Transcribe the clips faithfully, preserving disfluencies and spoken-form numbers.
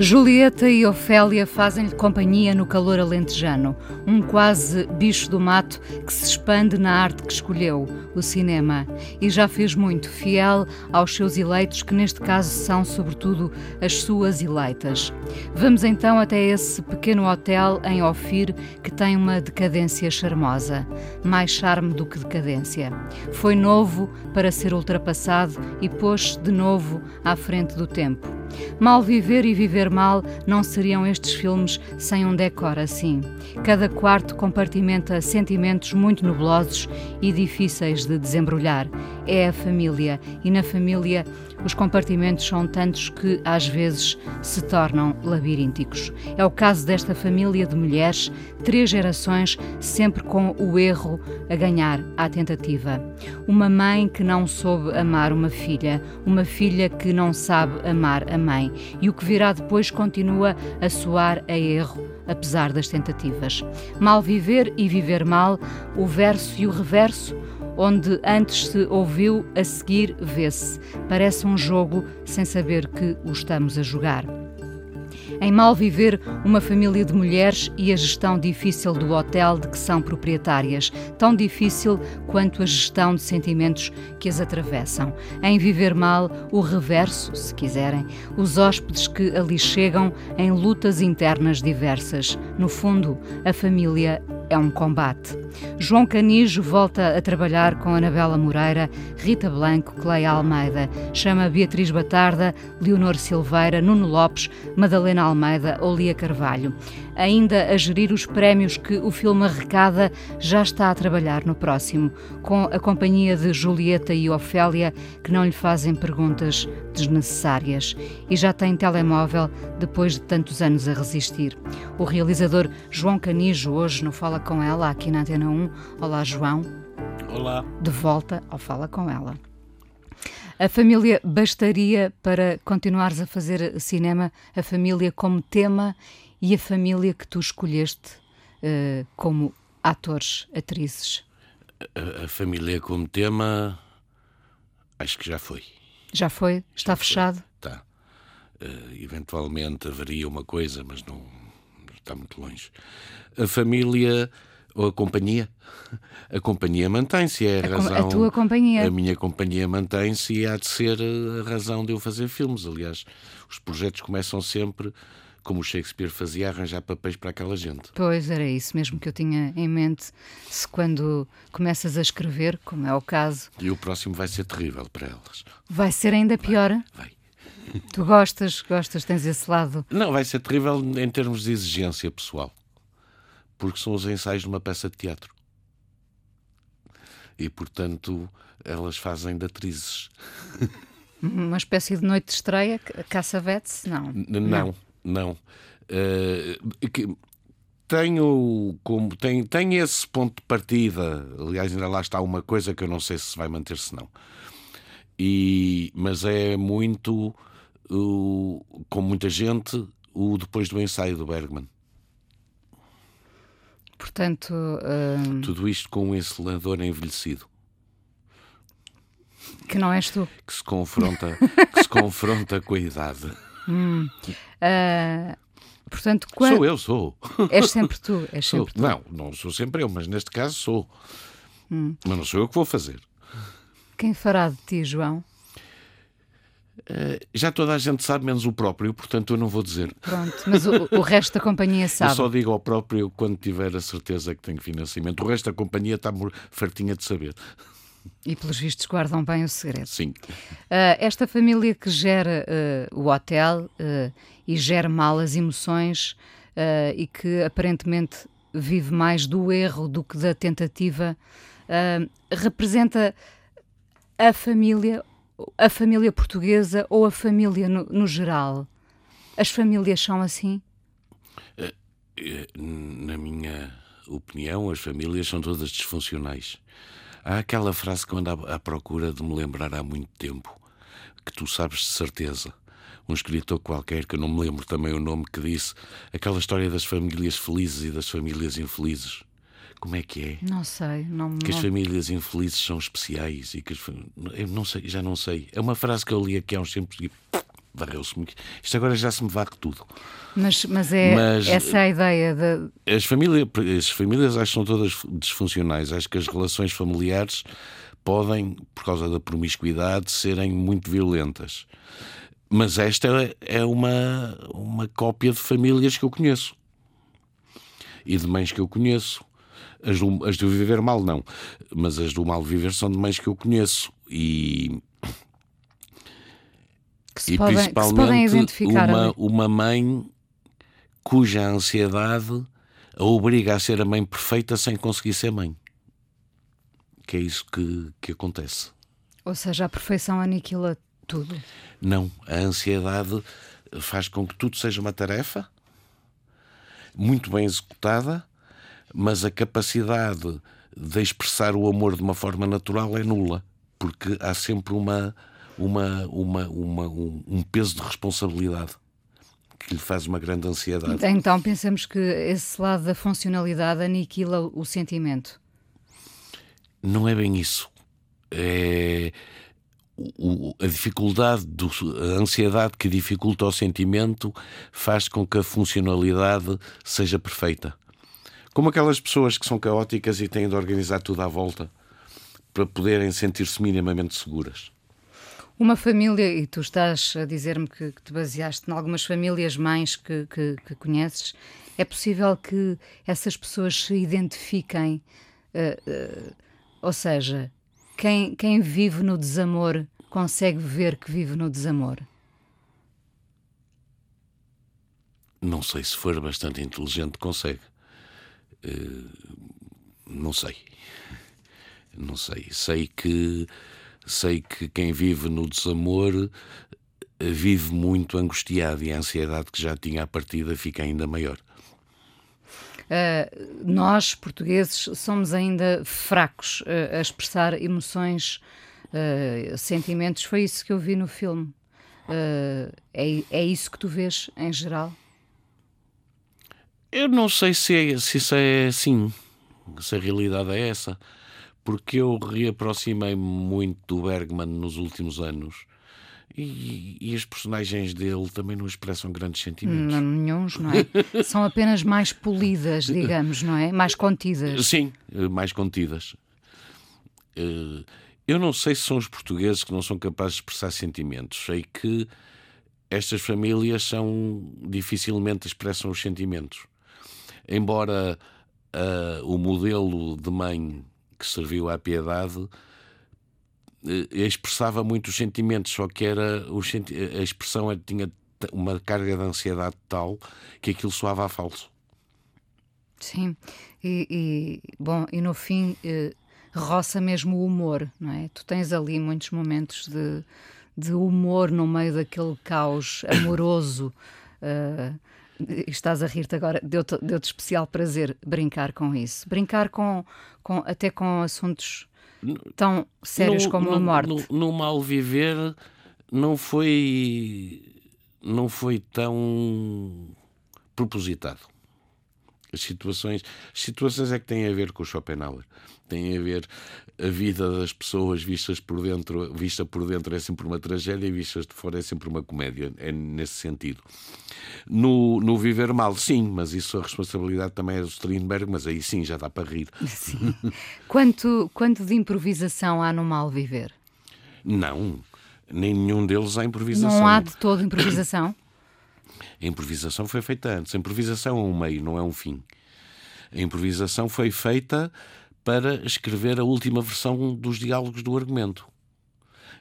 Julieta e Ofélia fazem-lhe companhia no calor alentejano, um quase bicho do mato que se expande na arte que escolheu, o cinema. E já fez muito, fiel aos seus eleitos, que neste caso são, sobretudo, as suas eleitas. Vamos então até esse pequeno hotel em Ofir que tem uma decadência charmosa. Mais charme do que decadência. Foi novo para ser ultrapassado e pôs-se de novo à frente do tempo. Mal Viver e Viver Mal não seriam estes filmes sem um decor assim. Cada quarto compartimenta sentimentos muito nublosos e difíceis de desembrulhar. É a família, e na família os compartimentos são tantos que às vezes se tornam labirínticos. É o caso desta família de mulheres, três gerações, sempre com o erro a ganhar à tentativa. Uma mãe que não soube amar uma filha, uma filha que não sabe amar a mãe, e o que virá depois continua a soar a erro, apesar das tentativas. Mal Viver e Viver Mal, o verso e o reverso, onde antes se ouviu, a seguir vê-se. Parece um jogo sem saber que o estamos a jogar. Em Mal Viver, uma família de mulheres e a gestão difícil do hotel de que são proprietárias, tão difícil quanto a gestão de sentimentos que as atravessam. Em Viver Mal, o reverso, se quiserem, os hóspedes que ali chegam em lutas internas diversas. No fundo, a família é um combate. João Canijo volta a trabalhar com Anabela Moreira, Rita Blanco, Cleia Almeida. Chama Beatriz Batarda, Leonor Silveira, Nuno Lopes, Madalena Almeida ou Lia Carvalho. Ainda a gerir os prémios que o filme arrecada, já está a trabalhar no próximo, com a companhia de Julieta e Ofélia, que não lhe fazem perguntas desnecessárias. E já tem telemóvel depois de tantos anos a resistir. O realizador João Canijo hoje no Fala Com Ela, aqui na Antena um. Olá, João. Olá. De volta ao Fala Com Ela. A família bastaria para continuares a fazer cinema, a família como tema e a família que tu escolheste uh, como atores, atrizes? A, a família como tema, acho que já foi. Já foi? Está já fechado? Foi. Está. Uh, eventualmente haveria uma coisa, mas não está muito longe. A família... Ou a companhia? A companhia mantém-se, é a, a razão... A tua companhia. A minha companhia mantém-se e há de ser a razão de eu fazer filmes. Aliás, os projetos começam sempre, como o Shakespeare fazia, a arranjar papéis para aquela gente. Pois, era isso mesmo que eu tinha em mente. Se quando começas a escrever, como é o caso... E o próximo vai ser terrível para elas. Vai ser ainda pior? Vai, vai. Tu gostas, gostas, tens esse lado? Não, vai ser terrível em termos de exigência pessoal. Porque são os ensaios de uma peça de teatro. E, portanto, elas fazem de atrizes. Uma espécie de noite de estreia? Cassavetes? Não. Não, não. não. Uh, que, tenho, como, tenho, tenho esse ponto de partida. Aliás, ainda lá está uma coisa que eu não sei se vai manter, se não. E, mas é muito, uh, com muita gente, o depois do ensaio do Bergman. Portanto, hum... tudo isto com um encelador envelhecido. Que não és tu. Que se confronta, que se confronta com a idade. Hum. Uh, portanto, quando... Sou eu, sou. És sempre tu. És sou. Sempre tu. Não, não sou sempre eu, mas neste caso sou. Hum. Mas não sou eu que vou fazer. Quem fará de ti, João? Uh, já toda a gente sabe, menos o próprio, portanto eu não vou dizer. Pronto, mas o, o resto da companhia sabe. Eu só digo ao próprio quando tiver a certeza que tenho financiamento. O resto da companhia está fartinha de saber. E pelos vistos guardam bem o segredo. Sim. Uh, esta família que gera uh, o hotel uh, e gera mal as emoções uh, e que aparentemente vive mais do erro do que da tentativa, uh, representa a família... A família portuguesa ou a família no, no geral? As famílias são assim? Na minha opinião, as famílias são todas disfuncionais. Há aquela frase que eu ando à procura de me lembrar há muito tempo, que tu sabes de certeza. Um escritor qualquer, que eu não me lembro também o nome, que disse aquela história das famílias felizes e das famílias infelizes. Como é que é? Não sei. Não, que não... as famílias infelizes são especiais e que as... eu não sei, já não sei. É uma frase que eu li aqui há uns tempos e varreu-se-me. Isto agora já se me varre tudo. Mas, mas é mas, essa é a ideia de... As famílias, as famílias acho que são todas disfuncionais. Acho que as relações familiares podem, por causa da promiscuidade, serem muito violentas. Mas esta é uma, uma cópia de famílias que eu conheço e de mães que eu conheço. As do, as do Viver Mal não, mas as do Mal Viver são de mães que eu conheço e, que se e podem, principalmente que se podem identificar uma, uma mãe cuja ansiedade a obriga a ser a mãe perfeita sem conseguir ser mãe, que é isso que, que acontece. Ou seja, a perfeição aniquila tudo? Não, a ansiedade faz com que tudo seja uma tarefa muito bem executada, mas a capacidade de expressar o amor de uma forma natural é nula, porque há sempre uma, uma, uma, uma, um, um peso de responsabilidade que lhe faz uma grande ansiedade. Então pensamos que esse lado da funcionalidade aniquila o sentimento? Não é bem isso. É o, a dificuldade, do, a ansiedade que dificulta o sentimento faz com que a funcionalidade seja perfeita. Como aquelas pessoas que são caóticas e têm de organizar tudo à volta para poderem sentir-se minimamente seguras. Uma família, e tu estás a dizer-me que, que te baseaste em algumas famílias mães que, que, que conheces, é possível que essas pessoas se identifiquem, uh, uh, ou seja, quem, quem vive no desamor consegue ver que vive no desamor? Não sei, se for bastante inteligente consegue. Uh, não sei, não sei. Sei que, sei que quem vive no desamor vive muito angustiado e a ansiedade que já tinha à partida fica ainda maior. Uh, nós, portugueses, somos ainda fracos uh, a expressar emoções, uh, sentimentos. Foi isso que eu vi no filme. Uh, é, é isso que tu vês em geral? Eu não sei se, é, se isso é assim, se a realidade é essa, porque eu reaproximei-me muito do Bergman nos últimos anos e, e as personagens dele também não expressam grandes sentimentos. Não, nenhum, não é? São apenas mais polidas, digamos, não é? Mais contidas. Sim, mais contidas. Eu não sei se são os portugueses que não são capazes de expressar sentimentos. Sei que estas famílias são, dificilmente expressam os sentimentos. Embora uh, o modelo de mãe que serviu à piedade uh, expressava muito os sentimentos, só que era, o senti- a expressão era, tinha uma carga de ansiedade tal que aquilo soava a falso. Sim, e, e, bom, e no fim eh, roça mesmo o humor, não é? Tu tens ali muitos momentos de, de humor no meio daquele caos amoroso. Uh, Estás a rir-te agora, deu-te, deu-te especial prazer brincar com isso. Brincar com, com, até com assuntos tão sérios no, como no, a morte. No, no Mal Viver não foi, não foi tão propositado. As situações, as situações é que têm a ver com o Schopenhauer. Tem a ver a vida das pessoas vistas por dentro, vista por dentro é sempre uma tragédia e vistas de fora é sempre uma comédia. É nesse sentido. No, no Viver Mal, sim, mas isso a responsabilidade também é do Strindberg, mas aí sim já dá para rir. Sim. Quanto, quanto de improvisação há no Mal Viver? Não, nem nenhum deles há improvisação. Não há de todo improvisação? A improvisação foi feita antes. A improvisação é um meio, não é um fim. A improvisação foi feita para escrever a última versão dos diálogos do argumento.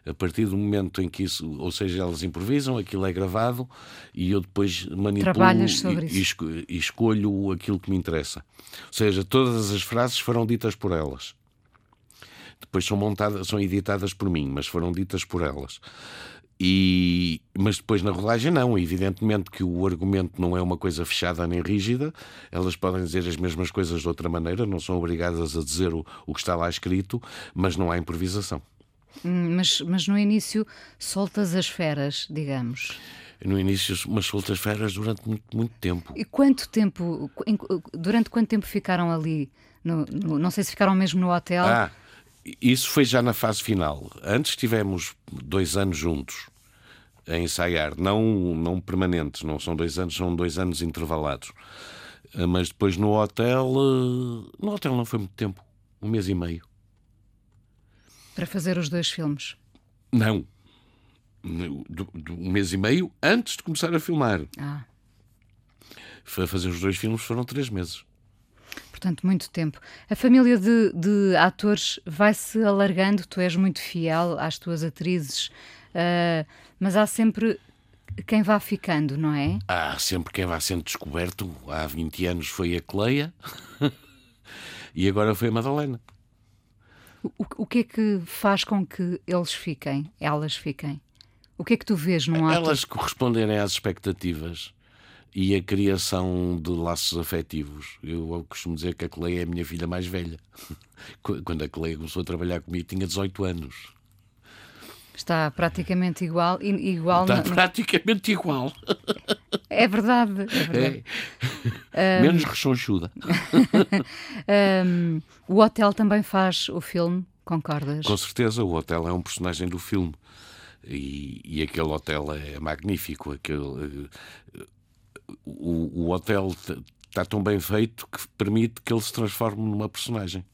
A partir do momento em que isso, ou seja, elas improvisam, aquilo é gravado e eu depois manipulo e, e escolho aquilo que me interessa. Ou seja, todas as frases foram ditas por elas. Depois são montadas, são editadas por mim, mas foram ditas por elas. E mas depois na rodagem não. Evidentemente que o argumento não é uma coisa fechada nem rígida, elas podem dizer as mesmas coisas de outra maneira, não são obrigadas a dizer o, o que está lá escrito, mas não há improvisação. Mas, mas no início soltas as feras, digamos. No início, mas soltas as feras durante muito, muito tempo. E quanto tempo, durante quanto tempo ficaram ali? No, no, não sei se ficaram mesmo no hotel. Ah, isso foi já na fase final. Antes tivemos dois anos juntos a ensaiar, não, não permanentes, não são dois anos, são dois anos intervalados. Mas depois no hotel, no hotel não foi muito tempo, um mês e meio. Para fazer os dois filmes? Não. Um mês e meio antes de começar a filmar. Ah. Para fazer os dois filmes foram três meses. Portanto, muito tempo. A família de, de atores vai-se alargando, tu és muito fiel às tuas atrizes, uh, mas há sempre quem vá ficando, não é? Há sempre quem vá sendo descoberto. Há vinte anos foi a Cleia e agora foi a Madalena. O, o que é que faz com que eles fiquem, elas fiquem? O que é que tu vês num ato? Elas corresponderem às expectativas e à criação de laços afetivos. Eu costumo dizer que a Cleia é a minha filha mais velha. Quando a Cleia começou a trabalhar comigo tinha dezoito anos. Está praticamente igual. igual Está na... praticamente igual. É verdade. É verdade. É. Um... Menos rechonchuda. um... O hotel também faz o filme, concordas? Com certeza, o hotel é um personagem do filme. E, e aquele hotel é magnífico. Aquele, o, o hotel está tão bem feito que permite que ele se transforme numa personagem.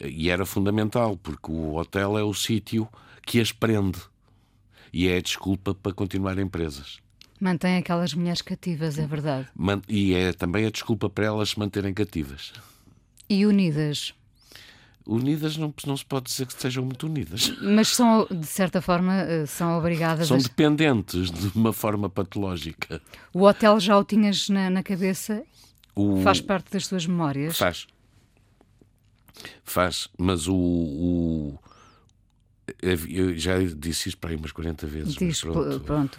E era fundamental, porque o hotel é o sítio que as prende e é a desculpa para continuarem presas. Mantém aquelas mulheres cativas, é verdade. E é também a desculpa para elas se manterem cativas. E unidas? Unidas não, não se pode dizer que sejam muito unidas. Mas são, de certa forma, são obrigadas... São a... dependentes de uma forma patológica. O hotel já o tinhas na, na cabeça? O... Faz parte das tuas memórias? Faz. Faz, mas o... o... Eu já disse isto para aí umas quarenta vezes. Diz, pronto, pronto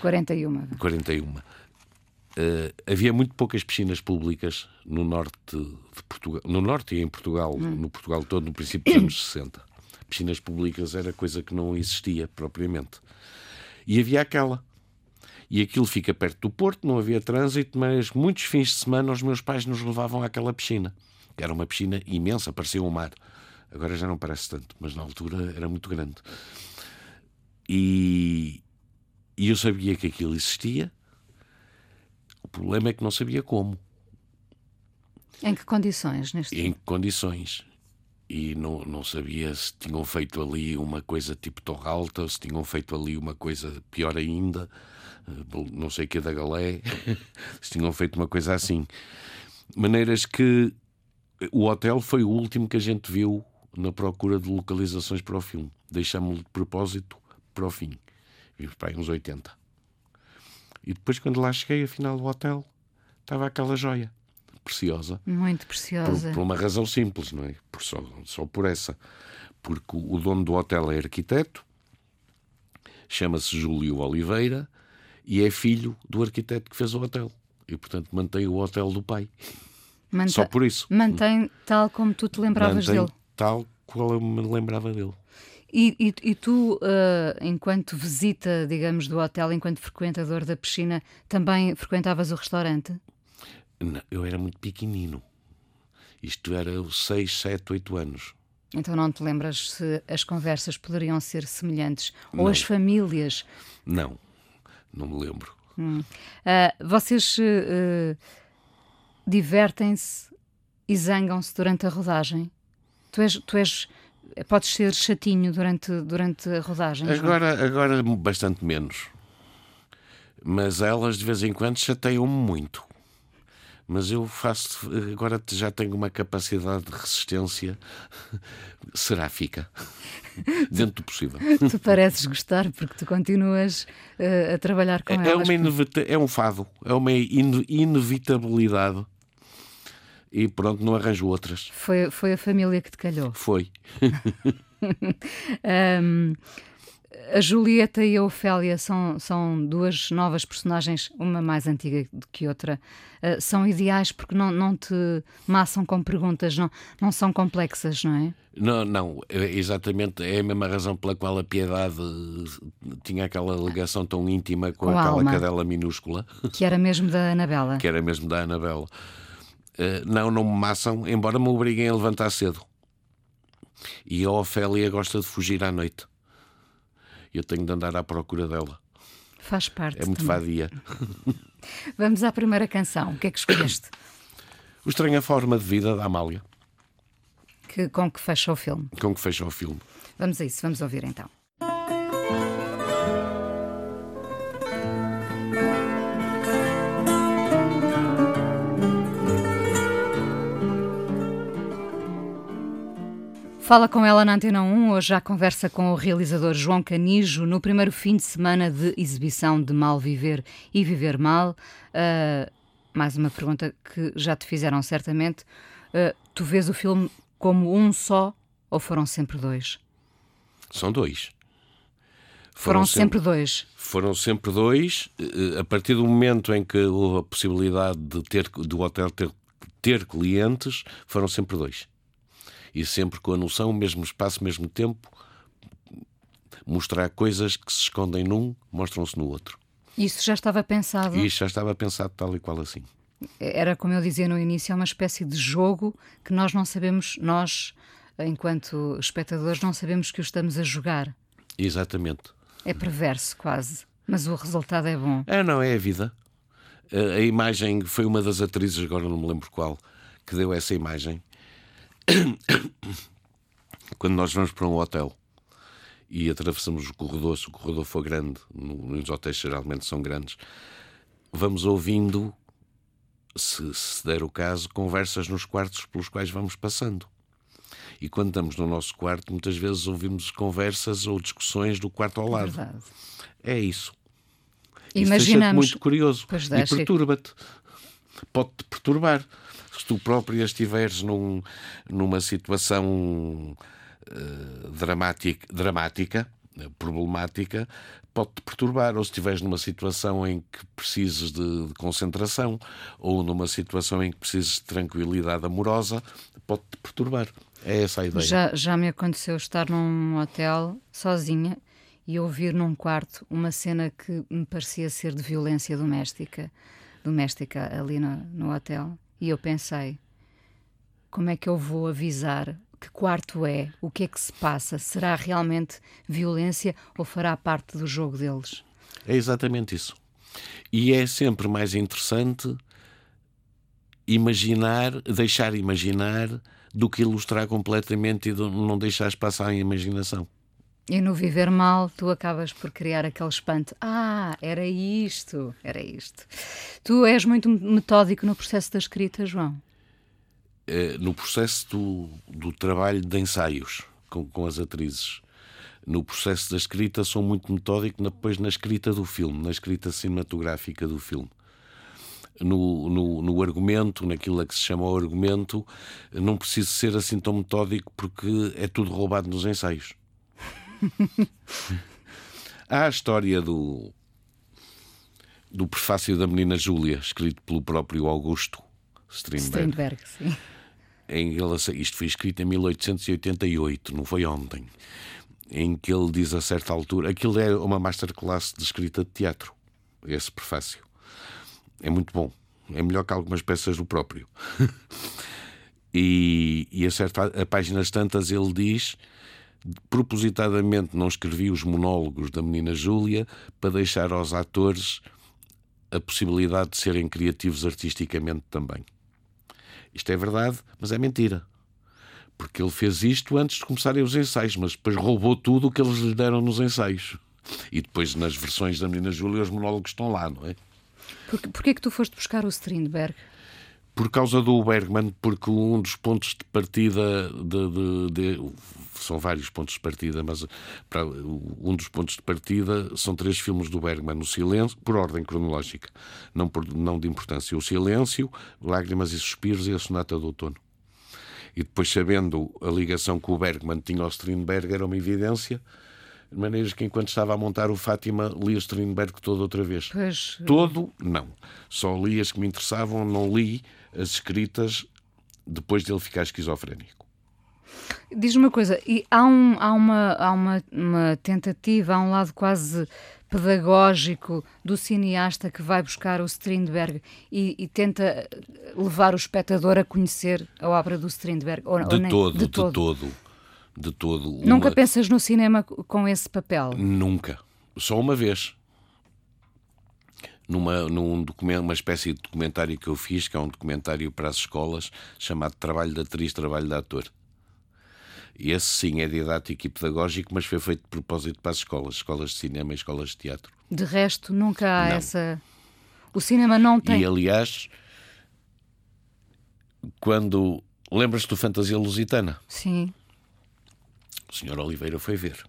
quarenta e uma. quarenta e uma. Uh, havia muito poucas piscinas públicas no norte de Portugal, no norte e em Portugal, hum. no Portugal todo, no princípio dos anos sessenta. Piscinas públicas era coisa que não existia propriamente. E havia aquela. E aquilo fica perto do Porto, não havia trânsito, mas muitos fins de semana os meus pais nos levavam àquela piscina. Era uma piscina imensa, parecia um mar. Agora já não parece tanto, mas na altura era muito grande. E, e eu sabia que aquilo existia. O problema é que não sabia como. Em que condições? Neste em que condições. E não, não sabia se tinham feito ali uma coisa tipo Torre Alta, ou se tinham feito ali uma coisa pior ainda, não sei o que da Galé, se tinham feito uma coisa assim. Maneiras que o hotel foi o último que a gente viu na procura de localizações para o filme. Deixámo-lo de propósito para o fim. Vimos para aí uns oitenta. E depois, quando lá cheguei, afinal, o hotel estava aquela joia preciosa. Muito preciosa. Por, por uma razão simples, não é? Por só, só por essa. Porque o dono do hotel é arquiteto, chama-se Júlio Oliveira e é filho do arquiteto que fez o hotel. E, portanto, mantém o hotel do pai. Manta, Só por isso. Mantém tal como tu te lembravas mantém dele. Tal qual eu me lembrava dele. E, e, e tu, uh, enquanto visita, digamos, do hotel, enquanto frequentador da piscina, também frequentavas o restaurante? Não, eu era muito pequenino. Isto era os seis, sete, oito anos. Então não te lembras se as conversas poderiam ser semelhantes? Ou não. As famílias? Não, não me lembro. Hum. Uh, vocês... Uh, divertem-se e zangam-se durante a rodagem? Tu és, tu és, podes ser chatinho durante, durante a rodagem? Agora, não? Agora bastante menos. Mas elas de vez em quando chateiam-me muito. Mas eu faço, agora já tenho uma capacidade de resistência seráfica, dentro do possível. Tu pareces gostar porque tu continuas uh, a trabalhar com é, elas. É, uma porque... é um fado, é uma in inevitabilidade e pronto, não arranjo outras. Foi, foi a família que te calhou. Foi. um, A Julieta e a Ofélia são, são duas novas personagens, uma mais antiga do que outra. Uh, são ideais porque não, não te maçam com perguntas, não, não são complexas, não é? Não, não, exatamente. É a mesma razão pela qual a Piedade tinha aquela ligação tão íntima com, com aquela alma, cadela minúscula. Que era mesmo da Anabela. Que era mesmo da Anabela. Uh, não, não me maçam, embora me obriguem a levantar cedo. E a Ofélia gosta de fugir à noite. Eu tenho de andar à procura dela. Faz parte. É muito também. Vadia. Vamos à primeira canção. O que é que escolheste? O Estranha Forma de Vida, da Amália. Que, com que fecha o filme. Com que fecha o filme. Vamos a isso. Vamos ouvir então. Fala Com Ela na Antena um, hoje à conversa com o realizador João Canijo no primeiro fim de semana de exibição de Mal Viver e Viver Mal. Uh, mais uma pergunta que já te fizeram certamente. Uh, tu vês o filme como um só ou foram sempre dois? São dois. Foram, foram sempre, sempre dois? Foram sempre dois. Uh, a partir do momento em que houve a possibilidade de ter, do hotel ter, ter clientes, foram sempre dois. E sempre com a noção, mesmo espaço, mesmo tempo, mostrar coisas que se escondem num, mostram-se no outro. Isso já estava pensado? Isso já estava pensado tal e qual assim. Era, como eu dizia no início, é uma espécie de jogo que nós não sabemos, nós, enquanto espectadores, não sabemos que o estamos a jogar. Exatamente. É perverso, quase, mas o resultado é bom. É, não, é a vida. A imagem, foi uma das atrizes, agora não me lembro qual, que deu essa imagem. Quando nós vamos para um hotel e atravessamos o corredor, se o corredor for grande, nos hotéis geralmente são grandes, vamos ouvindo, se, se der o caso, conversas nos quartos pelos quais vamos passando. E quando estamos no nosso quarto, muitas vezes ouvimos conversas ou discussões do quarto ao lado. Verdade. É isso. Imaginamos. Isso deixa-te muito curioso e perturba-te. Pode-te perturbar. Se tu própria estiveres num, numa situação uh, dramática, dramática, problemática, pode-te perturbar. Ou se estiveres numa situação em que precises de, de concentração, ou numa situação em que precises de tranquilidade amorosa, pode-te perturbar. É essa a ideia. Já, já me aconteceu estar num hotel sozinha e ouvir num quarto uma cena que me parecia ser de violência doméstica, doméstica ali no, no hotel. E eu pensei, como é que eu vou avisar? Que quarto é? O que é que se passa? Será realmente violência ou fará parte do jogo deles? É exatamente isso. E é sempre mais interessante imaginar, deixar imaginar, do que ilustrar completamente e não deixar espaço à imaginação. E no Viver Mal, tu acabas por criar aquele espanto. Ah, era isto, era isto. Tu és muito metódico no processo da escrita, João? É, no processo do, do trabalho de ensaios com, com as atrizes. No processo da escrita sou muito metódico depois na escrita do filme, na escrita cinematográfica do filme. No, no, no argumento, naquilo a que se chama o argumento, não preciso ser assim tão metódico porque é tudo roubado nos ensaios. Há a história do do prefácio da Menina Júlia, escrito pelo próprio Augusto Strindberg, Strindberg sim. Em ele, isto foi escrito em mil oitocentos e oitenta e oito, não foi ontem, em que ele diz a certa altura, aquilo é uma masterclass de escrita de teatro, esse prefácio é muito bom, é melhor que algumas peças do próprio. e, e a certa a páginas tantas ele diz: propositadamente não escrevi os monólogos da Menina Júlia para deixar aos atores a possibilidade de serem criativos artisticamente também. Isto é verdade, mas é mentira. Porque ele fez isto antes de começarem os ensaios, mas depois roubou tudo o que eles lhe deram nos ensaios. E depois nas versões da Menina Júlia os monólogos estão lá, não é? Porquê, porquê é que tu foste buscar o Strindberg? Por causa do Bergman, porque um dos pontos de partida de, de, de, são vários pontos de partida, mas para, um dos pontos de partida são três filmes do Bergman: o Silêncio, por ordem cronológica, não, por, não de importância, o Silêncio, Lágrimas e Suspiros e a Sonata do Outono. E depois, sabendo a ligação que o Bergman tinha ao Strindberg, era uma evidência, De maneiras que, enquanto estava a montar o Fátima, li o Strindberg todo outra vez. Pois... Todo, não. Só li as que me interessavam, não li as escritas depois de ele ficar esquizofrénico. Diz-me uma coisa, e há, um, há, uma, há uma, uma tentativa, há um lado quase pedagógico do cineasta que vai buscar o Strindberg e, e tenta levar o espectador a conhecer a obra do Strindberg? Ou, de, ou nem, todo, de todo, de todo. De todo. Nunca uma... pensas no cinema com esse papel? Nunca. Só uma vez. Numa num documento, uma espécie de documentário que eu fiz, que é um documentário para as escolas, chamado Trabalho de Atriz, Trabalho de Ator. E esse sim é didático e pedagógico, mas foi feito de propósito para as escolas, escolas de cinema e escolas de teatro. De resto, nunca há não. essa... O cinema não tem... E, aliás, quando... Lembras-te do Fantasia Lusitana? Sim. O senhor Oliveira foi ver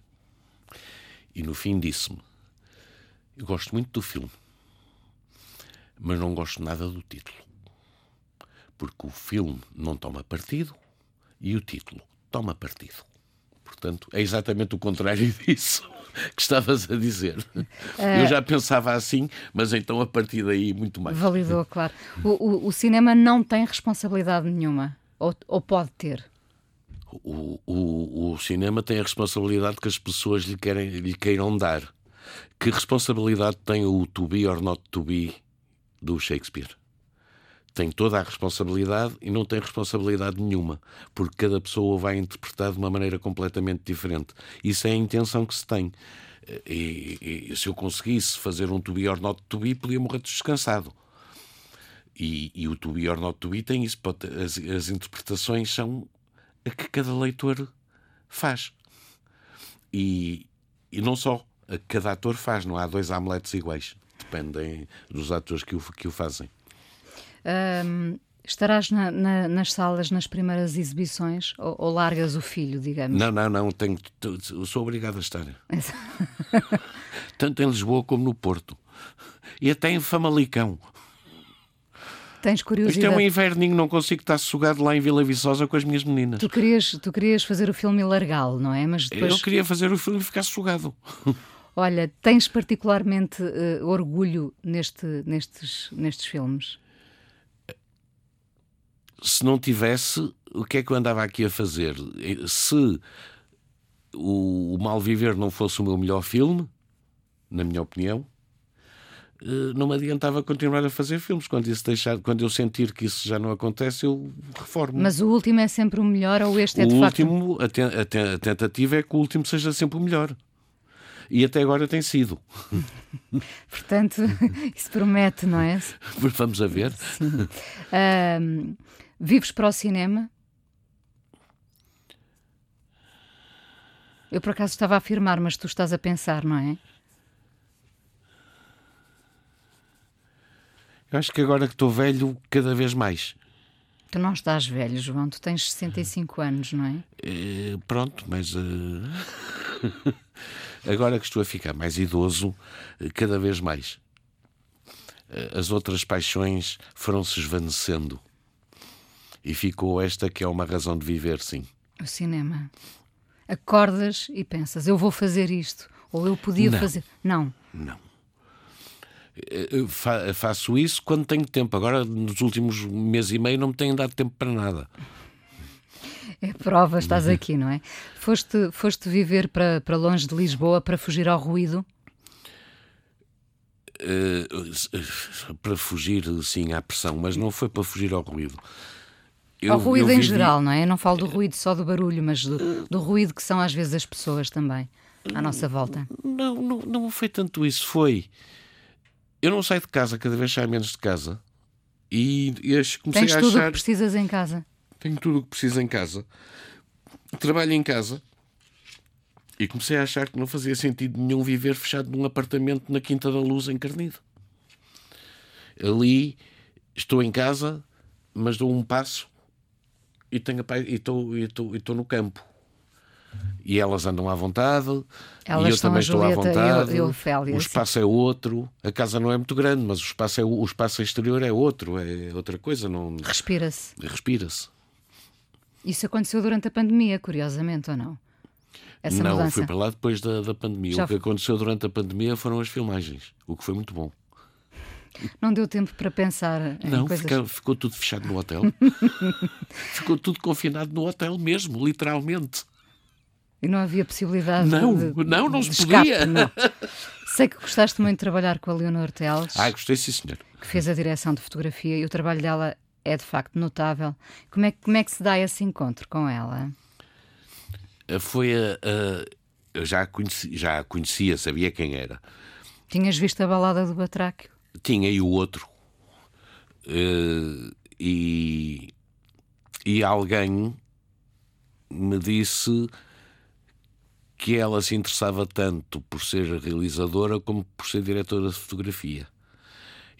e no fim disse-me: eu gosto muito do filme, mas não gosto nada do título, porque o filme não toma partido e o título toma partido. Portanto, é exatamente o contrário disso que estavas a dizer. É... Eu já pensava assim, mas então a partir daí muito mais. Validou, claro. O, o, o cinema não tem responsabilidade nenhuma, ou, ou pode ter? O, o, o cinema tem a responsabilidade que as pessoas lhe, querem, lhe queiram dar. Que responsabilidade tem o To Be or Not To Be do Shakespeare? Tem toda a responsabilidade e não tem responsabilidade nenhuma, porque cada pessoa vai interpretar de uma maneira completamente diferente. Isso é a intenção que se tem. E, e se eu conseguisse fazer um To Be or Not To Be, podia morrer descansado. E, e o To Be or Not To Be tem isso. As, as interpretações são... a que cada leitor faz. E, e não só a que cada ator faz. Não há dois Hamletes iguais. Dependem dos atores que o, que o fazem. Hum, estarás na, na, nas salas, nas primeiras exibições? Ou, ou largas o filho, digamos? Não, não, não. Tenho, sou obrigado a estar. Tanto em Lisboa como no Porto. E até em Famalicão. Tens curiosidade. Isto é um inverninho, não consigo estar sossegado lá em Vila Viçosa com as minhas meninas. Tu querias, tu querias fazer o filme e largá-lo, não é? Mas depois... Eu queria fazer o filme e ficar sossegado. Olha, tens particularmente uh, orgulho neste, nestes, nestes filmes? Se não tivesse, o que é que eu andava aqui a fazer? Se o, o Mal Viver não fosse o meu melhor filme, na minha opinião, não me adiantava continuar a fazer filmes. Quando, isso deixar, quando eu sentir que isso já não acontece, eu reformo. Mas o último é sempre o melhor, ou este é de facto? O último, a, te, a, te, a tentativa é que o último seja sempre o melhor. E até agora tem sido. Portanto, isso promete, não é? Vamos a ver. Uh, vives para o cinema? Eu por acaso estava a afirmar, mas tu estás a pensar, não é? Eu acho que agora que estou velho, cada vez mais. Tu não estás velho, João. Tu tens sessenta e cinco anos, não é? É pronto, mas... Uh... agora que estou a ficar mais idoso, cada vez mais. As outras paixões foram-se esvanecendo. E ficou esta que é uma razão de viver, sim. O cinema. Acordas e pensas, eu vou fazer isto. Ou eu podia não. fazer... Não. Não. Fa- faço isso quando tenho tempo. Agora, nos últimos mês e meio, não me tenho dado tempo para nada. É prova, estás aqui, não é? Foste, foste viver para, para longe de Lisboa para fugir ao ruído? Uh, para fugir, sim, à pressão, mas não foi para fugir ao ruído. Eu, ao ruído em vivi... geral, não é? Eu não falo do ruído só do barulho, mas do, do ruído que são às vezes as pessoas também, à nossa volta. Não, não, não foi tanto isso, foi... Eu não saio de casa, cada vez saio menos de casa. E, e comecei Tens a achar... Tens tudo o que precisas em casa. Tenho tudo o que preciso em casa. Trabalho em casa. E comecei a achar que não fazia sentido nenhum viver fechado num apartamento na Quinta da Luz, em Carnido. Ali estou em casa, mas dou um passo e tenho a... e estou, e estou, e estou no campo. E elas andam à vontade, elas e eu também estou à vontade. Eu, eu, Ofélia, o espaço sim. é outro, a casa não é muito grande, mas o espaço, é, o espaço exterior é outro, é outra coisa. Não... Respira-se. Respira-se. Isso aconteceu durante a pandemia, curiosamente, ou não? essa não, mudança? Não, foi para lá depois da, da pandemia. Já... O que aconteceu durante a pandemia foram as filmagens, o que foi muito bom. Não deu tempo para pensar em não, coisas... Ficou, ficou tudo fechado no hotel. Ficou tudo confinado no hotel mesmo, literalmente. E não havia possibilidade não, de Não, não, não se podia. Escape, não. Sei que gostaste muito de trabalhar com a Leonor Teles. Ah, gostei, sim, senhor. Que fez a direção de fotografia e o trabalho dela é, de facto, notável. Como é, como é que se dá esse encontro com ela? Foi a... a eu já a conheci, já a conhecia, sabia quem era. Tinhas visto a balada do Batráquio? Tinha, e o outro. Uh, e, e alguém me disse que ela se interessava tanto por ser realizadora como por ser diretora de fotografia.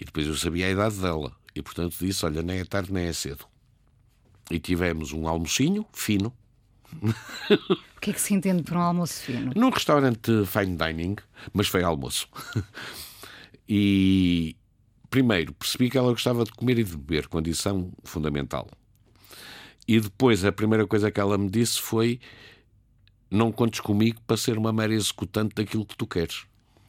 E depois eu sabia a idade dela. E, portanto, disse, olha, nem é tarde nem é cedo. E tivemos um almocinho fino. O que é que se entende por um almoço fino? Num restaurante fine dining, mas foi almoço. E, primeiro, percebi que ela gostava de comer e de beber, condição fundamental. E depois, a primeira coisa que ela me disse foi: não contes comigo para ser uma mera executante daquilo que tu queres.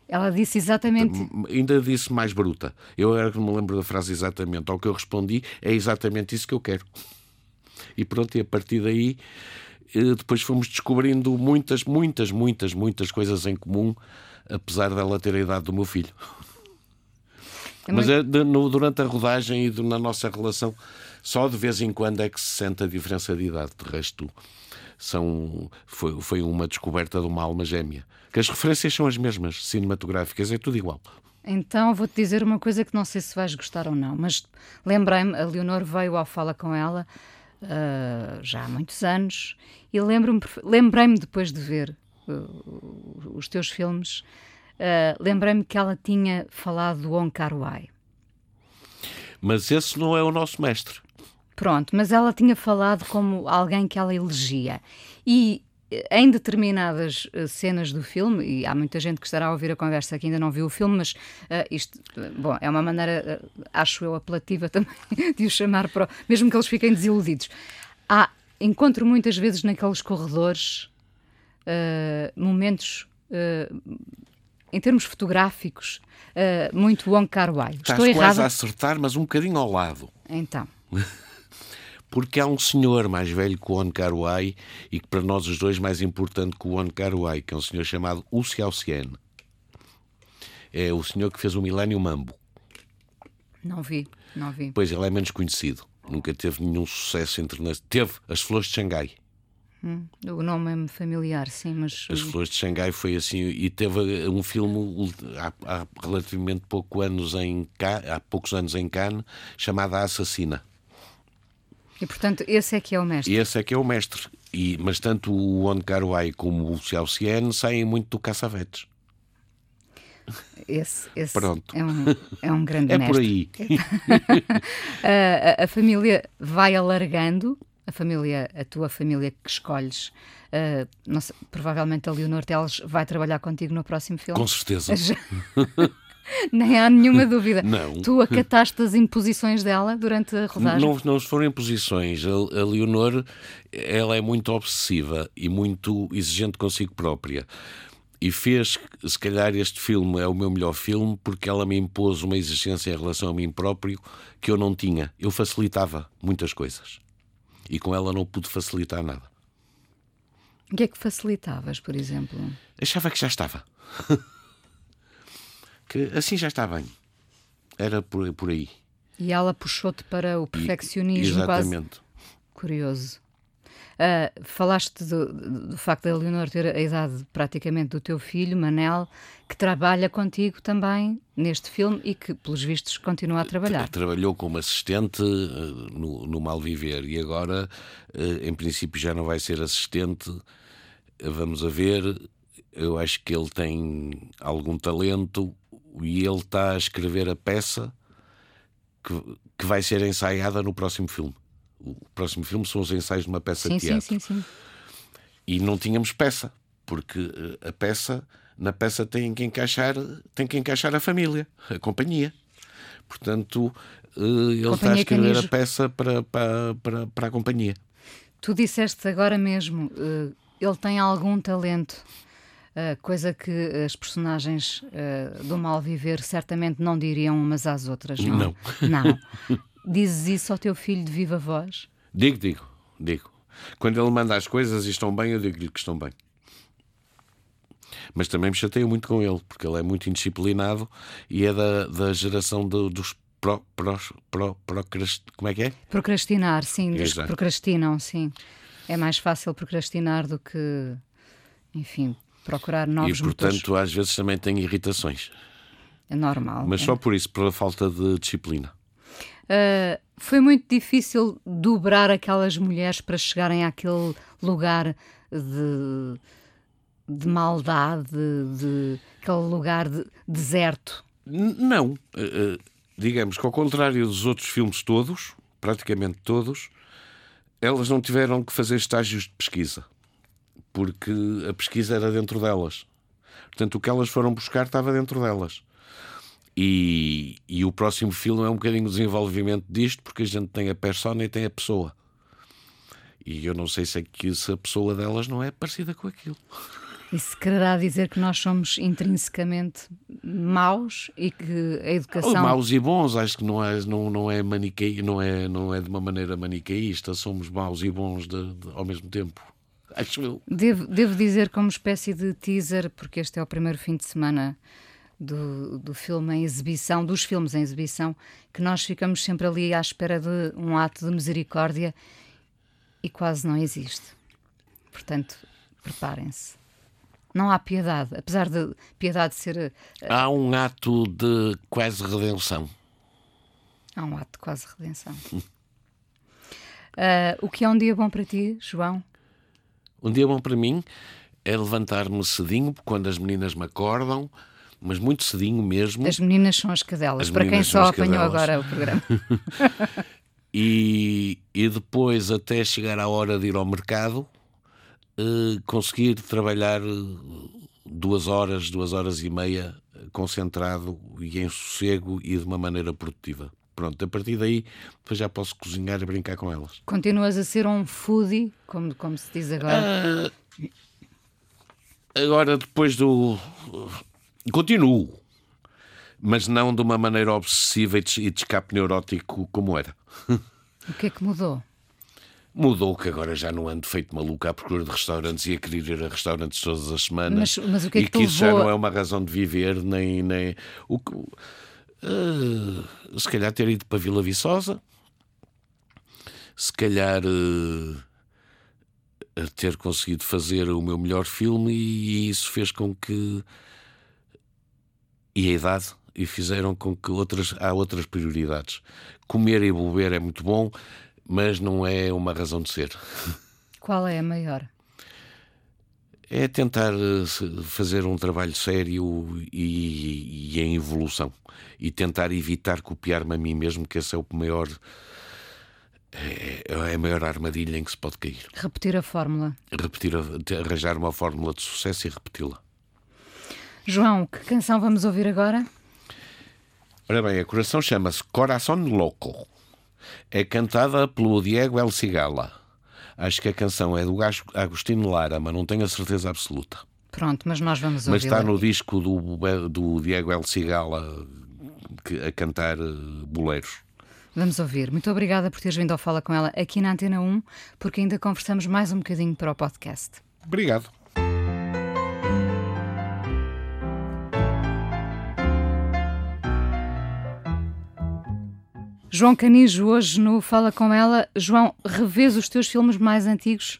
Ela disse exatamente... Ainda disse mais bruta. Eu era que me lembro da frase exatamente. Ao que eu respondi, é exatamente isso que eu quero. E pronto, e a partir daí, depois fomos descobrindo muitas, muitas, muitas, muitas coisas em comum, apesar dela ter a idade do meu filho. É muito... Mas é de, no, durante a rodagem e de, na nossa relação, só de vez em quando é que se sente a diferença de idade. De resto, são, foi, foi uma descoberta de uma alma gêmea. Que as referências são as mesmas, cinematográficas, é tudo igual. Então vou-te dizer uma coisa que não sei se vais gostar ou não, mas lembrei-me, a Leonor veio ao Fala Com Ela uh, já há muitos anos, e lembro-me, lembrei-me depois de ver uh, os teus filmes, uh, lembrei-me que ela tinha falado do Wong Kar-wai. Mas esse não é o nosso mestre. Pronto, mas ela tinha falado como alguém que ela elegia. E em determinadas cenas do filme, e há muita gente que estará a ouvir a conversa que ainda não viu o filme, mas uh, isto, bom, é uma maneira, uh, acho eu, apelativa também de o chamar, para o, mesmo que eles fiquem desiludidos. Há, encontro muitas vezes naqueles corredores uh, momentos... Uh, em termos fotográficos, uh, muito Wong Kar-wai. Estou Estás errado? Quase a acertar, mas um bocadinho ao lado. Então. Porque há um senhor mais velho que o Wong Kar-wai e que para nós os dois mais importante que o Wong Kar-wai, que é um senhor chamado Hou Hsiao-hsien. É o senhor que fez o Milênio Mambo. Não vi, não vi. Pois, ele é menos conhecido. Nunca teve nenhum sucesso internacional. Teve as Flores de Xangai. Hum, o nome é-me familiar, sim, mas... As Flores de Xangai foi assim, e teve um filme há, há relativamente pouco anos em, há poucos anos em Cannes, chamado A Assassina. E, portanto, esse é que é o mestre. E esse é que é o mestre. E, mas tanto o Wong Kar-wai como o Hou Hsiao-hsien saem muito do Cassavetes. Esse, esse Pronto. É, um, é um grande é mestre. É por aí. a, a família vai alargando... A família, a tua família que escolhes, uh, não sei, provavelmente a Leonor Teles vai trabalhar contigo no próximo filme. Com certeza. Já... Nem há nenhuma dúvida. Não. Tu acataste as imposições dela durante a rodagem? Não, não foram imposições. A, a Leonor, ela é muito obsessiva e muito exigente consigo própria. E fez, se calhar este filme é o meu melhor filme, porque ela me impôs uma exigência em relação a mim próprio que eu não tinha. Eu facilitava muitas coisas. E com ela não pude facilitar nada. O que é que facilitavas, por exemplo? Achava que já estava. Que assim já está bem. Era por, por aí. E ela puxou-te para o perfeccionismo. E, exatamente. Quase... Curioso. Uh, falaste do, do facto da Leonor ter a idade praticamente do teu filho, Manel, que trabalha contigo também neste filme e que, pelos vistos, continua a trabalhar. Trabalhou como assistente uh, no, no Mal Viver e agora, uh, em princípio, já não vai ser assistente. Uh, vamos a ver. Eu acho que ele tem algum talento e ele está a escrever a peça que, que vai ser ensaiada no próximo filme. O próximo filme são os ensaios de uma peça sim, de teatro. Sim, sim, sim. E não tínhamos peça, porque a peça, na peça tem que encaixar, tem que encaixar a família, a companhia. Portanto, ele companhia está a escrever Canijo. A peça para, para, para, para a companhia. Tu disseste agora mesmo uh, ele tem algum talento, coisa que as personagens do Mal Viver certamente não diriam umas às outras, não? Não. Não. Dizes isso ao teu filho de viva voz? Digo, digo, digo. Quando ele manda as coisas e estão bem, eu digo-lhe que estão bem. Mas também me chateio muito com ele, porque ele é muito indisciplinado e é da, da geração do, dos pro, pro, pro, procrast... Como é que é? Procrastinar, sim. Dos que procrastinam, sim. É mais fácil procrastinar do que, enfim, procurar novos motores. E, portanto, motores. Às vezes também tenho irritações. É normal. Mas é. Só por isso, pela falta de disciplina. Uh, foi muito difícil dobrar aquelas mulheres para chegarem àquele lugar de... de maldade, de aquele lugar de deserto? Não. Uh, digamos que, ao contrário dos outros filmes todos, praticamente todos, elas não tiveram que fazer estágios de pesquisa, porque a pesquisa era dentro delas. Portanto, o que elas foram buscar estava dentro delas. E, e o próximo filme é um bocadinho o desenvolvimento disto, porque a gente tem a persona e tem a pessoa. E eu não sei se, é que, se a pessoa delas não é parecida com aquilo. Isso quererá dizer que nós somos intrinsecamente maus e que a educação... Oh, maus e bons, acho que não é, não, não, é manique... não, é, não é de uma maneira maniqueísta, somos maus e bons de, de, ao mesmo tempo, acho eu. Devo, devo dizer como espécie de teaser, porque este é o primeiro fim de semana do, do filme em exibição, dos filmes em exibição, que nós ficamos sempre ali à espera de um ato de misericórdia e quase não existe. Portanto, preparem-se. Não há piedade, apesar de piedade ser... Há um ato de quase redenção. Há um ato de quase redenção. uh, o que é um dia bom para ti, João? Um dia bom para mim é levantar-me cedinho, quando as meninas me acordam, mas muito cedinho mesmo. As meninas são as cadelas, as para quem só apanhou cadelas. Agora o programa. e, e depois, até chegar à hora de ir ao mercado, conseguir trabalhar duas horas, duas horas e meia, concentrado e em sossego e de uma maneira produtiva. Pronto, a partir daí depois já posso cozinhar e brincar com elas. Continuas a ser um foodie, como, como se diz agora? Uh, agora, depois do... Continuo, mas não de uma maneira obsessiva e de escape neurótico como era. O que é que mudou? Mudou, que agora já não ando feito maluco à procura de restaurantes e a querer ir a restaurantes todas as semanas. Mas, mas o que é que, e que isso levou... já não é uma razão de viver, nem... nem... O que... uh, se calhar ter ido para Vila Viçosa, se calhar uh, ter conseguido fazer o meu melhor filme, e isso fez com que... E a idade... E fizeram com que outras... há outras prioridades. Comer e beber é muito bom, mas não é uma razão de ser. Qual é a maior? É tentar fazer um trabalho sério e, e em evolução. E tentar evitar copiar-me a mim mesmo, que essa é o maior... É a maior armadilha em que se pode cair. Repetir a fórmula. Repetir a, arranjar uma fórmula de sucesso e repeti-la. João, que canção vamos ouvir agora? Ora bem, a canção chama-se Coração Louco. É cantada pelo Diego El Cigala. Acho que a canção é do Agostinho Lara, mas não tenho a certeza absoluta. Pronto, mas nós vamos ouvir. Mas está no disco do, do Diego El Cigala que, a cantar boleiros. Vamos ouvir. Muito obrigada por teres vindo ao Fala Com Ela aqui na Antena um, porque ainda conversamos mais um bocadinho para o podcast. Obrigado. João Canijo, hoje no Fala Com Ela. João, revês os teus filmes mais antigos?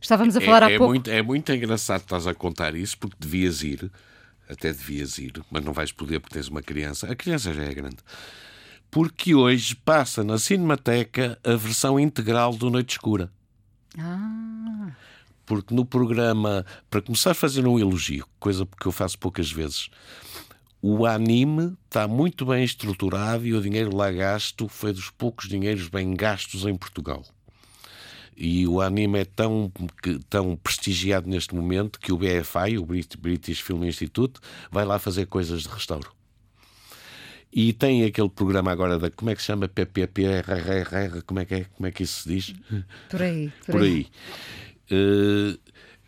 Estávamos a falar é, há é pouco. Muito, é muito engraçado que estás a contar isso, porque devias ir, até devias ir, mas não vais poder porque tens uma criança. A criança já é grande. Porque hoje passa na Cinemateca a versão integral do Noite Escura. Ah. Porque no programa, para começar a fazer um elogio, coisa que eu faço poucas vezes... O anime está muito bem estruturado e o dinheiro lá gasto foi dos poucos dinheiros bem gastos em Portugal. E o anime é tão, tão prestigiado neste momento que o B F I, o British Film Institute, vai lá fazer coisas de restauro. E tem aquele programa agora da... Como é que se chama? P P P R R R... Como é que é? Como é que isso se diz? Por aí. Por aí. Por aí.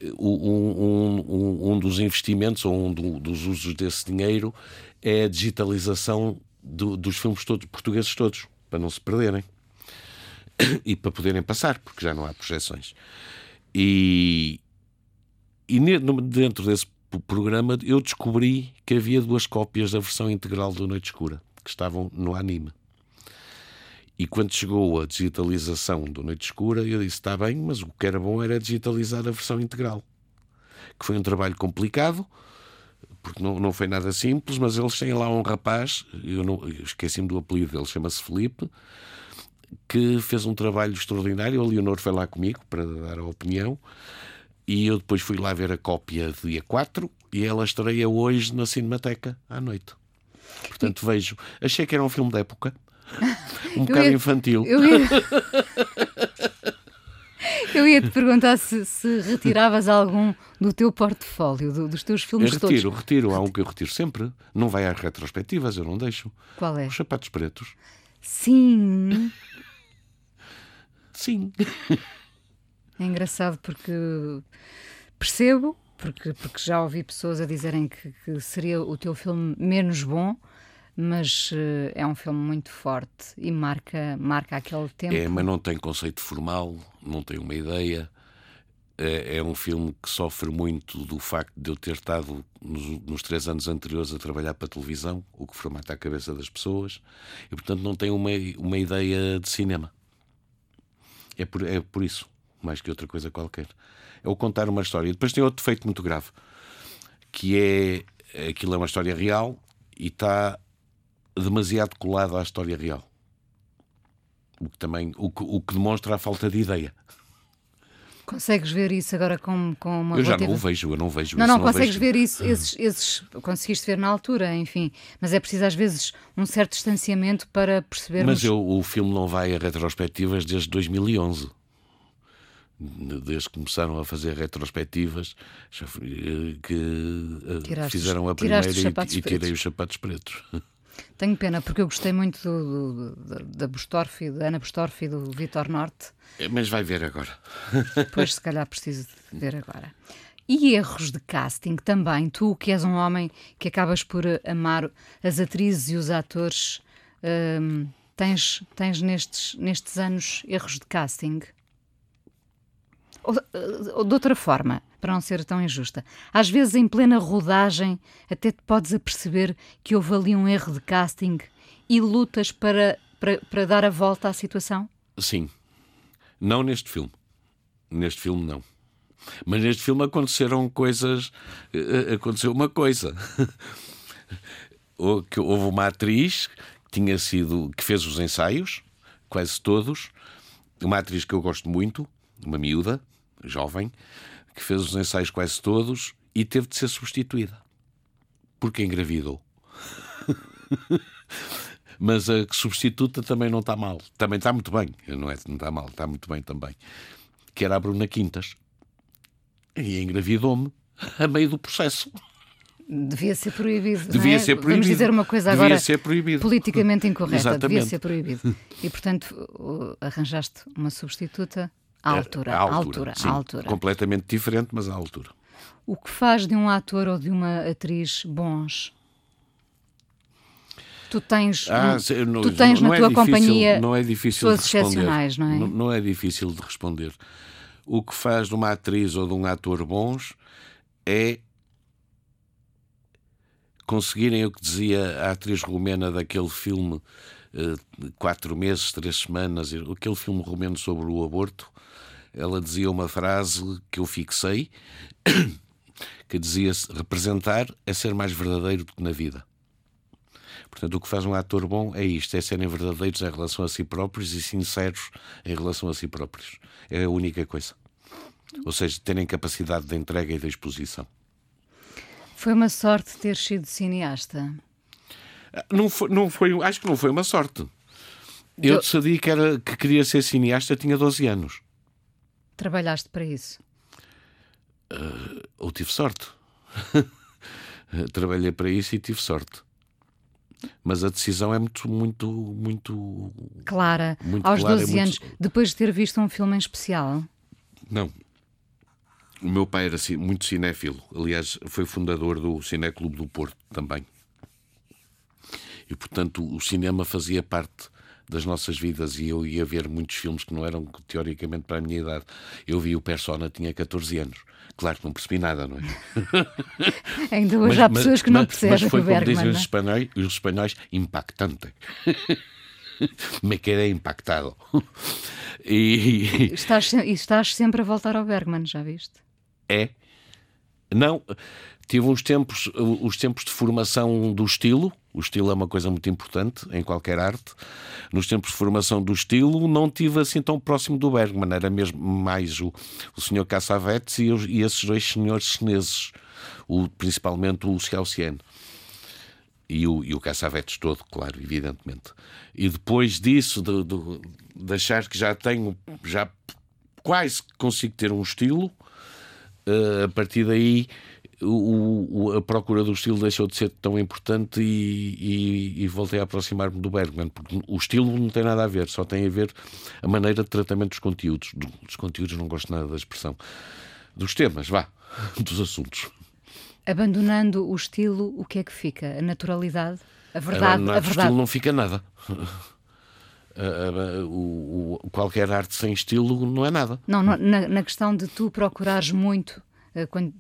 uh, um, um, um dos investimentos ou um do, dos usos desse dinheiro é a digitalização do, dos filmes todos, portugueses todos, para não se perderem e para poderem passar, porque já não há projeções. E, e dentro desse programa eu descobri que havia duas cópias da versão integral do Noite Escura que estavam no anime. E quando chegou a digitalização do Noite Escura, eu disse, está bem, mas o que era bom era digitalizar a versão integral, que foi um trabalho complicado, porque não, não foi nada simples, mas eles têm lá um rapaz, eu, não, eu esqueci-me do apelido dele, chama-se Felipe, que fez um trabalho extraordinário. A Leonor foi lá comigo para dar a opinião, e eu depois fui lá ver a cópia do dia quatro, e ela estreia hoje na Cinemateca, à noite. Portanto, e... vejo. Achei que era um filme da época, um bocado eu ia... infantil. Eu ia... eu ia te perguntar se, se retiravas algum do teu portfólio, do, dos teus filmes eu retiro, todos. Retiro, retiro. Há um que eu retiro sempre. Não vai às retrospectivas, eu não deixo. Qual é? Os Sapatos Pretos. Sim. Sim. É engraçado porque percebo, porque, porque já ouvi pessoas a dizerem que, que seria o teu filme menos bom, mas uh, é um filme muito forte e marca, marca aquele tempo. É, mas não tem conceito formal, não tem uma ideia. É, é um filme que sofre muito do facto de eu ter estado nos, nos três anos anteriores a trabalhar para a televisão, o que formata a cabeça das pessoas, e portanto não tem uma, uma ideia de cinema. É por, é por isso, mais que outra coisa qualquer. É o contar uma história. E depois tem outro defeito muito grave, que é, aquilo é uma história real e está demasiado colado à história real. O que também, o que, o que demonstra a falta de ideia. Consegues ver isso agora com, com uma... Eu já não vejo, eu não vejo não, isso. Não, não consegues vejo. ver isso, esses, esses, conseguiste ver na altura, enfim. Mas é preciso às vezes um certo distanciamento para percebermos... Mas eu, o filme não vai a retrospectivas desde dois mil e onze. Desde que começaram a fazer retrospectivas, que tiraste, fizeram a primeira e, e tirei os Sapatos Pretos. Tenho pena, porque eu gostei muito do, do, da Bustorfi, da Ana Bustorfi e do Vítor Norte. Mas vai ver agora. Pois, se calhar preciso de ver agora. E erros de casting também. Tu, que és um homem que acabas por amar as atrizes e os atores, hum, tens, tens nestes, nestes anos erros de casting? Ou, ou de outra forma, para não ser tão injusta, às vezes em plena rodagem até te podes aperceber que houve ali um erro de casting e lutas para, para, para dar a volta à situação? Sim. Não neste filme. Neste filme não. Mas neste filme aconteceram coisas... Aconteceu uma coisa. Houve uma atriz que, tinha sido, que fez os ensaios, quase todos, uma atriz que eu gosto muito, uma miúda, jovem, que fez os ensaios quase todos e teve de ser substituída porque engravidou. Mas a substituta também não está mal, também está muito bem, não é? Não está mal, está muito bem também. Que era a Bruna Quintas, e engravidou-me a meio do processo. Devia ser proibido. Devia, não é? ser proibido. Vamos dizer uma coisa agora politicamente incorreta. Exatamente. Devia ser proibido. E portanto arranjaste uma substituta. À altura, à altura, à altura, sim, à altura. Completamente diferente, mas à altura. O que faz de um ator ou de uma atriz bons? Tu tens, ah, um, não, tu tens não, na não tua é companhia pessoas excepcionais, não é? Não, não é difícil de responder. O que faz de uma atriz ou de um ator bons é conseguirem o que dizia a atriz romena daquele filme, quatro meses, três semanas, aquele filme romeno sobre o aborto. Ela dizia uma frase que eu fixei, que dizia: representar é ser mais verdadeiro do que na vida. Portanto, o que faz um ator bom é isto, é serem verdadeiros em relação a si próprios e sinceros em relação a si próprios. É a única coisa. Ou seja, terem capacidade de entrega e de exposição. Foi uma sorte ter sido cineasta? Não foi, não foi, acho que não foi uma sorte. Eu decidi que, era, que queria ser cineasta, tinha doze anos. Trabalhaste para isso? Uh, ou tive sorte. Trabalhei para isso e tive sorte. Mas a decisão é muito, muito, muito... Clara, muito aos clara, doze é muito... anos, depois de ter visto um filme em especial? Não. O meu pai era muito cinéfilo. Aliás, foi fundador do Cineclube do Porto também. E, portanto, o cinema fazia parte das nossas vidas e eu ia ver muitos filmes que não eram, teoricamente, para a minha idade. Eu vi o Persona, tinha catorze anos. Claro que não percebi nada, não é? Ainda hoje mas, há pessoas mas, que não percebem. Mas foi, como Bergman, dizem os espanhóis, os espanhóis, impactante. Me quedei impactado. E estás, estás sempre a voltar ao Bergman, já viste? É. Não, tive uns tempos, os tempos de formação do estilo. O estilo é uma coisa muito importante em qualquer arte. Nos tempos de formação do estilo, não estive assim tão próximo do Bergman. Era mesmo mais o, o senhor Cassavetes e, e esses dois senhores chineses, o, principalmente o Hou Hsiao-hsien. E o, e o Cassavetes todo, claro, evidentemente. E depois disso, de, de, de achar que já tenho, já quase consigo ter um estilo, uh, a partir daí o, o, a procura do estilo deixou de ser tão importante e, e, e voltei a aproximar-me do Bergman, porque o estilo não tem nada a ver, só tem a ver a maneira de tratamento dos conteúdos. Dos conteúdos não gosto nada da expressão. Dos temas, vá, dos assuntos. Abandonando o estilo, o que é que fica? A naturalidade? A verdade? A verdade. O estilo não fica nada. O, o, qualquer arte sem estilo não é nada. Não, não na, na questão de tu procurares muito, quando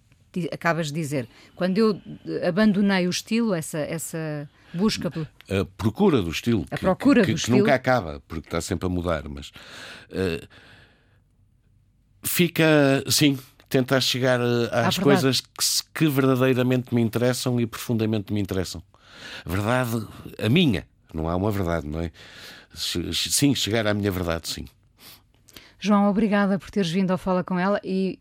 acabas de dizer, quando eu abandonei o estilo, essa, essa busca... Por... A procura do estilo. A que, procura que, do que, estilo. Que nunca acaba, porque está sempre a mudar, mas... Uh, fica, sim... Tentar chegar às coisas que, que verdadeiramente me interessam e profundamente me interessam. A verdade, a minha. Não há uma verdade, não é? Sim, chegar à minha verdade, sim. João, obrigada por teres vindo ao Fala Com Ela e